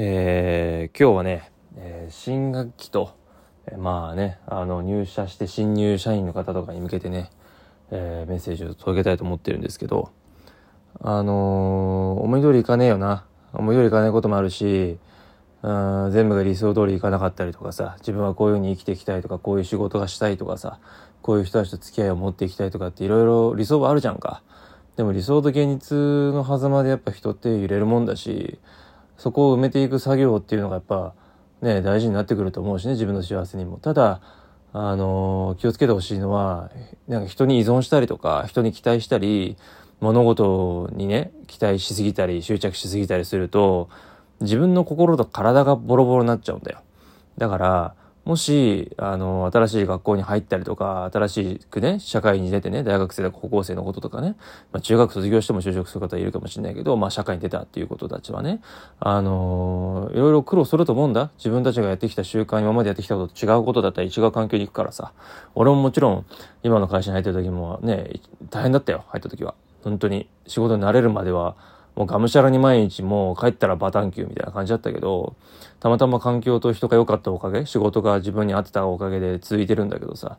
今日はね、新学期と、入社して新入社員の方とかに向けてね、メッセージを届けたいと思ってるんですけど、思い通りいかねえよな。思い通りいかないこともあるし、全部が理想通りいかなかったりとかさ、自分はこういう風に生きていきたいとか、こういう仕事がしたいとかさ、こういう人たちと付き合いを持っていきたいとかっていろいろ理想はあるじゃんか。でも理想と現実の狭間でやっぱ人って揺れるもんだし、そこを埋めていく作業っていうのがやっぱね、大事になってくると思うしね、自分の幸せにも。ただ、気をつけてほしいのは、なんか人に依存したりとか、人に期待したり、物事にね、期待しすぎたり、執着しすぎたりすると、自分の心と体がボロボロになっちゃうんだよ。だから、もし、新しい学校に入ったりとか、新しくね、社会に出てね、大学生とか高校生のこととかね、中学卒業しても就職する方いるかもしれないけど、社会に出たっていうことたちはね、いろいろ苦労すると思うんだ。自分たちがやってきた習慣、今までやってきたことと違うことだったり、違う環境に行くからさ。俺ももちろん、今の会社に入ってる時もね、大変だったよ、入った時は。本当に、仕事に慣れるまでは、もうがむしゃらに毎日もう帰ったらバタンキューみたいな感じだったけど、たまたま環境と人が良かったおかげ、仕事が自分に合ってたおかげで続いてるんだけどさ。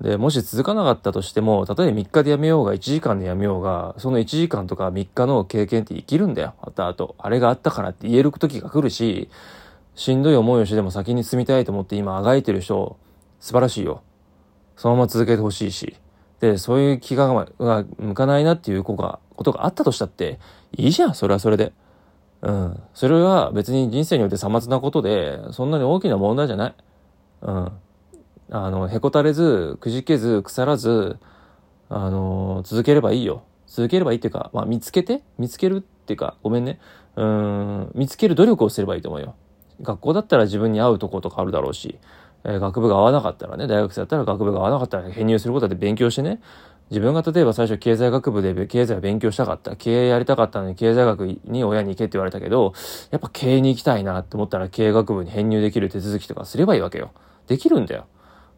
で、もし続かなかったとしても、例えば3日でやめようが1時間でやめようが、その1時間とか3日の経験って生きるんだよ。あと、あれがあったからって言える時が来るし、しんどい思いをしてでも先に進みたいと思って今あがいてる人、素晴らしいよ。そのまま続けてほしいし。で、そういう気が向かないなっていうことがあったとしたっていいじゃん、それはそれで。うん。それは別に人生においてさまつなことで、そんなに大きな問題じゃない。うん。へこたれず、くじけず、腐らず、続ければいいよ。続ければいいっていうか、見つけるっていうか、ごめんね。見つける努力をすればいいと思うよ。学校だったら自分に合うとことかあるだろうし、学部が合わなかったらね、大学生だったら学部が合わなかったら編入することで勉強してね、自分が例えば最初経済学部で経済を勉強したかった、経営やりたかったのに経済学に親に行けって言われたけど、やっぱ経営に行きたいなって思ったら経営学部に編入できる手続きとかすればいいわけよ。できるんだよ。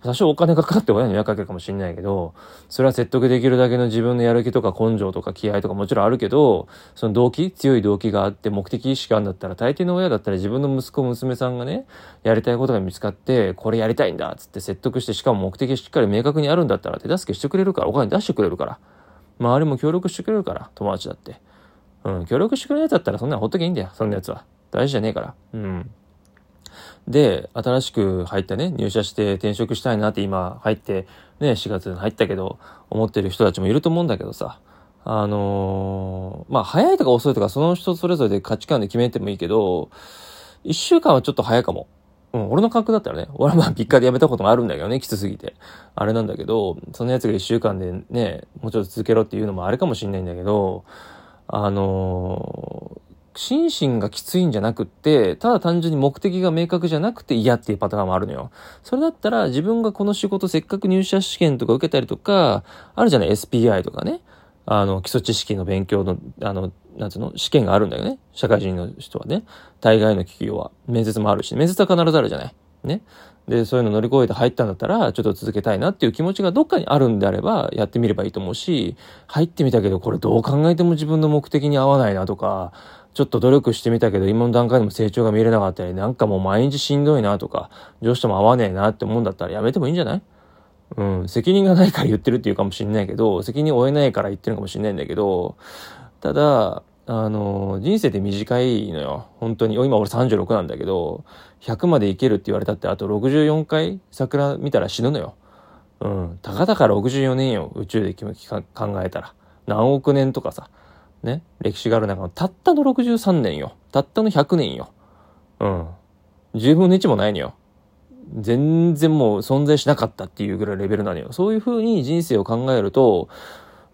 多少お金がかかって親に迷惑かけるかもしれないけど、それは説得できるだけの自分のやる気とか根性とか気合とかもちろんあるけど、その強い動機があって目的意識があるんだったら、大抵の親だったら自分の息子娘さんがね、やりたいことが見つかって、これやりたいんだっつって説得して、しかも目的しっかり明確にあるんだったら手助けしてくれるから、お金出してくれるから、周りも協力してくれるから、友達だって。うん、協力してくれるやつだったらそんなのほっとけばいいんだよ、そんなやつは。大事じゃねえから。うん。で、新しく入ったね、入社して転職したいなって今入って、ね、4月に入ったけど、思ってる人たちもいると思うんだけどさ、早いとか遅いとかその人それぞれで価値観で決めてもいいけど、1週間はちょっと早いかも。うん、俺の感覚だったらね、俺は3日で辞めたこともあるんだけどね、きつすぎて。あれなんだけど、そのやつが1週間でね、もうちょっと続けろっていうのもあれかもしれないんだけど、心身がきついんじゃなくって、ただ単純に目的が明確じゃなくて嫌っていうパターンもあるのよ。それだったら自分がこの仕事せっかく入社試験とか受けたりとか、あるじゃない SPI とかね。基礎知識の勉強の、試験があるんだよね。社会人の人はね。大概の企業は。面接もあるし、面接は必ずあるじゃない。ね。で、そういうの乗り越えて入ったんだったら、ちょっと続けたいなっていう気持ちがどっかにあるんであれば、やってみればいいと思うし、入ってみたけど、これどう考えても自分の目的に合わないなとか、ちょっと努力してみたけど、今の段階でも成長が見れなかったり、なんかもう毎日しんどいなとか、上司とも合わねえなって思うんだったらやめてもいいんじゃない？うん、責任がないから言ってるっていうかもしれないけど、責任を負えないから言ってるかもしれないんだけど、ただ、人生って短いのよ。本当に。今俺36なんだけど、100まで生きるって言われたって、あと64回桜見たら死ぬのよ。うん、たかだか64年よ。宇宙で考えたら。何億年とかさ。ね、歴史がある中のたったの63年よ。たったの100年よ。うん。10分の1もないのよ。全然もう存在しなかったっていうぐらいレベルなのよ。そういう風に人生を考えると、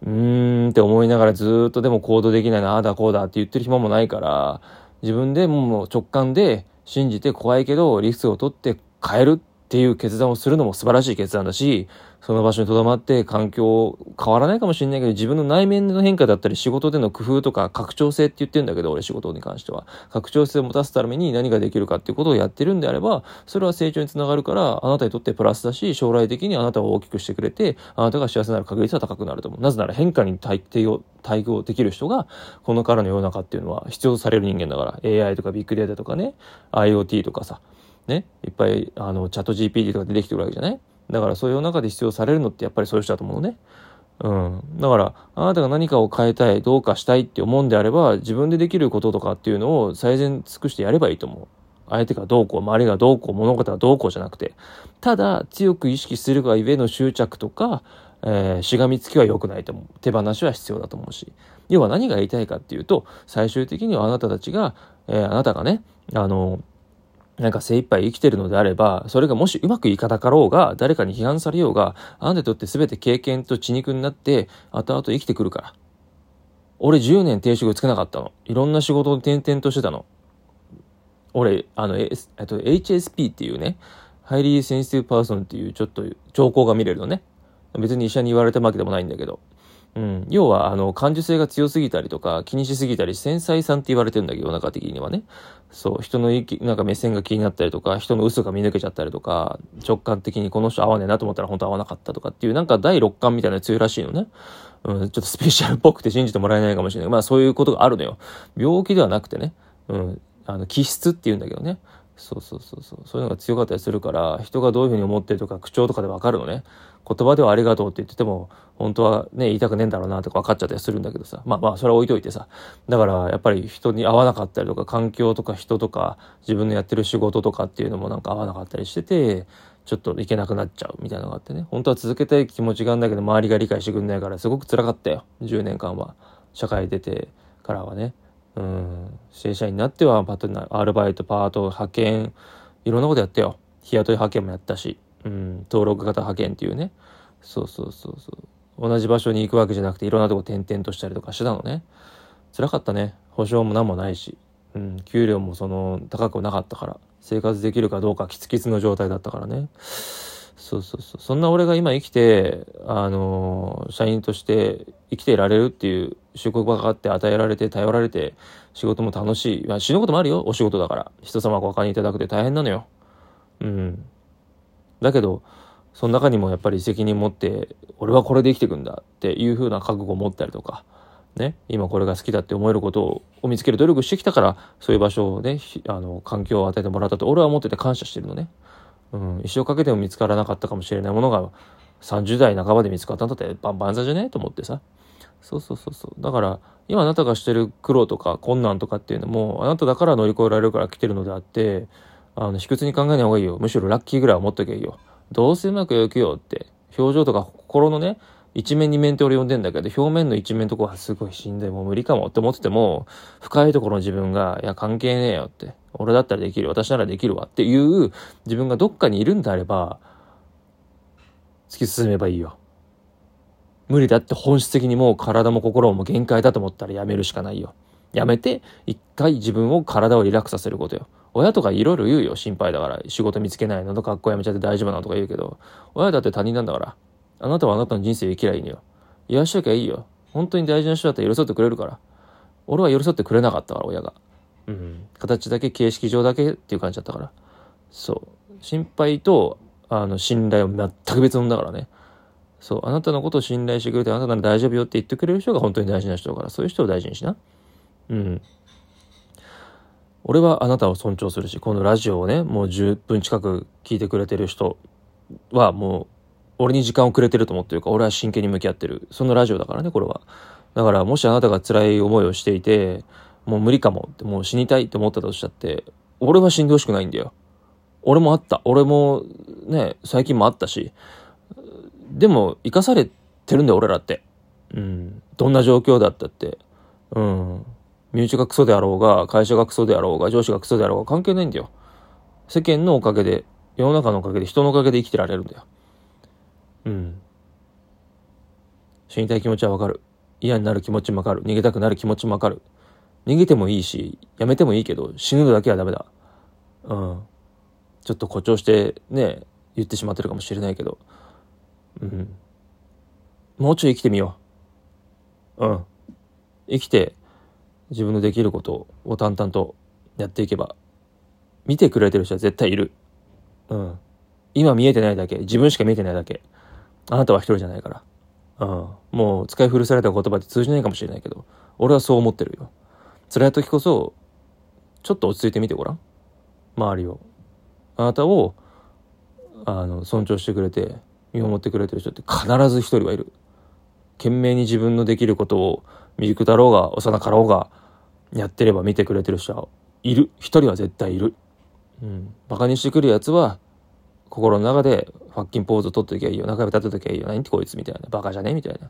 って思いながらずっとでも行動できないな、あだこうだって言ってる暇もないから、自分でもう直感で信じて怖いけど理屈を取って変えるっていう決断をするのも素晴らしい決断だし、その場所に留まって環境変わらないかもしれないけど、自分の内面の変化だったり仕事での工夫とか拡張性って言ってるんだけど、俺仕事に関しては拡張性を持たすために何ができるかっていうことをやってるんであれば、それは成長につながるから、あなたにとってプラスだし、将来的にあなたを大きくしてくれて、あなたが幸せになる確率は高くなると思う。なぜなら変化に対応できる人がこのからの世の中っていうのは必要とされる人間だから、 AI とかビッグデータとかね、 IoT とかさね、いっぱいチャット GPT とか出てきてるわけじゃない。だからそういう中で必要されるのってやっぱりそういう人だと思うね。だからあなたが何かを変えたい、どうかしたいって思うんであれば、自分でできることとかっていうのを最善尽くしてやればいいと思う。相手がどうこう、周りがどうこう、物事がどうこうじゃなくて、ただ強く意識するがゆえの執着とか、しがみつきは良くないと思う。手放しは必要だと思うし、要は何が言いたいかっていうと、最終的にはあなたたちが、あなたがね、なんか精一杯生きてるのであれば、それがもしうまくいかなかろうが、誰かに批判されようが、あなたにとって全て経験と血肉になって後々生きてくるから。俺10年定職つけなかったの。いろんな仕事を転々としてたの。俺HSP っていうね、ハイリーセンシティブパーソンっていうちょっと兆候が見れるのね。別に医者に言われたわけでもないんだけど。要は感受性が強すぎたりとか、気にしすぎたり、繊細さんって言われてるんだけど、世の中的にはね、そう人のなんか目線が気になったりとか、人の嘘が見抜けちゃったりとか、直感的にこの人合わねえなと思ったら本当合わなかったとかっていう、なんか第六感みたいなの強いらしいのね。ちょっとスペシャルっぽくて信じてもらえないかもしれない。まあそういうことがあるのよ。病気ではなくてね、気質っていうんだけどね。そういうのが強かったりするから、人がどういうふうに思ってるとか口調とかで分かるのね。言葉ではありがとうって言ってても本当はね言いたくねえんだろうなとか分かっちゃったりするんだけどさ、まあそれは置いといてさ。だからやっぱり人に合わなかったりとか、環境とか人とか自分のやってる仕事とかっていうのもなんか合わなかったりしてて、ちょっといけなくなっちゃうみたいなのがあってね。本当は続けたい気持ちがあるんだけど、周りが理解してくんないからすごく辛かったよ、10年間は。社会出てからはね、正社員になってはパートナー、アルバイト、パート、派遣、いろんなことやったよ。日雇い派遣もやったし、登録型派遣っていうね、同じ場所に行くわけじゃなくて、いろんなとこ転々としたりとかしてたのね。辛かったね。保証も何もないし、給料も高くなかったから、生活できるかどうかキツキツの状態だったからね。そんな俺が今生きて、社員として生きていられるっていう職場があって、与えられて頼られて、仕事も楽しい。まあ死ぬこともあるよ、お仕事だから。人様ご加入いただくって大変なのよ。だけどその中にもやっぱり責任持って、俺はこれで生きていくんだっていう風な覚悟を持ったりとかね、今これが好きだって思えることを見つける努力してきたから、そういう場所をね、環境を与えてもらったと俺は思ってて感謝してるのね。一生かけても見つからなかったかもしれないものが30代半ばで見つかったんだって、万歳じゃねえと思ってさ。だから今あなたがしてる苦労とか困難とかっていうのも、あなただから乗り越えられるから来てるのであって、卑屈に考えない方がいいよ。むしろラッキーぐらいは持っときゃいいよ。どうせうまくいくよって、表情とか心のね一面二面って俺呼んでんだけど、表面の一面のとこはすごいしんどい、もう無理かもって思ってても、深いところの自分が、いや関係ねえよって、俺だったらできる、私ならできるわっていう自分がどっかにいるんであれば、突き進めばいいよ。無理だって本質的にもう体も心も限界だと思ったらやめるしかないよ。やめて一回自分を、体をリラックスさせることよ。親とかいろいろ言うよ、心配だから、仕事見つけないのとか学校やめちゃって大丈夫なのとか言うけど、親だって他人なんだから、あなたはあなたの人生生きりゃいいのよ。言わしときゃいいよ。本当に大事な人だったら寄り添ってくれるから。俺は寄り添ってくれなかったから、親が。形だけ、形式上だけっていう感じだったから。心配と信頼は全く別物だからね。あなたのことを信頼してくれて、あなたなら大丈夫よって言ってくれる人が本当に大事な人だから、そういう人を大事にしな。俺はあなたを尊重するし、このラジオをね、もう10分近く聞いてくれてる人はもう、俺に時間をくれてると思ってるから、俺は真剣に向き合ってる。そのラジオだからね、これは。だから、もしあなたが辛い思いをしていて、もう無理かもって、もう死にたいって思ったとしちゃって、俺は死んでほしくないんだよ。俺もあった。俺もね、最近もあったし。でも、生かされてるんだよ、俺らって。どんな状況だったって。身内がクソであろうが、会社がクソであろうが、上司がクソであろうが、関係ないんだよ。世間のおかげで、世の中のおかげで、人のおかげで生きてられるんだよ。死にたい気持ちはわかる。嫌になる気持ちもわかる。逃げたくなる気持ちもわかる。逃げてもいいし、やめてもいいけど、死ぬだけはダメだ。ちょっと誇張してね、言ってしまってるかもしれないけど、うん、もうちょい生きてみよう。うん、生きて自分のできることを淡々とやっていけば、見てくれてる人は絶対いる。うん、今見えてないだけ、自分しか見えてないだけ。あなたは一人じゃないから。もう使い古された言葉って通じないかもしれないけど、俺はそう思ってるよ。辛い時こそちょっと落ち着いてみてごらん。周りを、あなたを尊重してくれて見守ってくれてる人って必ず一人はいる。懸命に自分のできることを、未熟だろうが幼かろうがやってれば見てくれてる人はいる。一人は絶対いる。バカにしてくるやつは心の中でファッキンポーズを取っときゃいいよ、中指立てときゃいいよ、何てこいつみたいな、バカじゃねみたいな、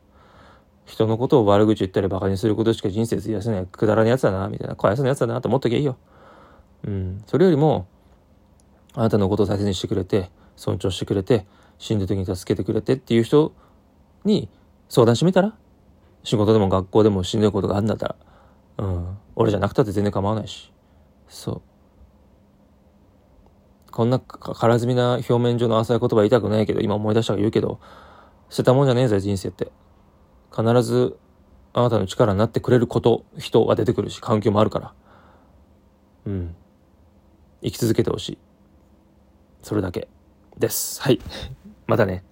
人のことを悪口言ったりバカにすることしか人生費やせないくだらないやつだなみたいな、怖いやつのやつだなと思っときゃいいよ。それよりもあなたのことを大切にしてくれて、尊重してくれて、しんどい時に助けてくれてっていう人に相談してみたら、仕事でも学校でもしんどいことがあるんだったら、俺じゃなくたって全然構わないし。そう、こんなからずみな表面上の浅い言葉言いたくないけど、今思い出したから言うけど、捨てたもんじゃねえぜ人生って。必ずあなたの力になってくれること、人は出てくるし、環境もあるから、生き続けてほしい。それだけです。はいまたね。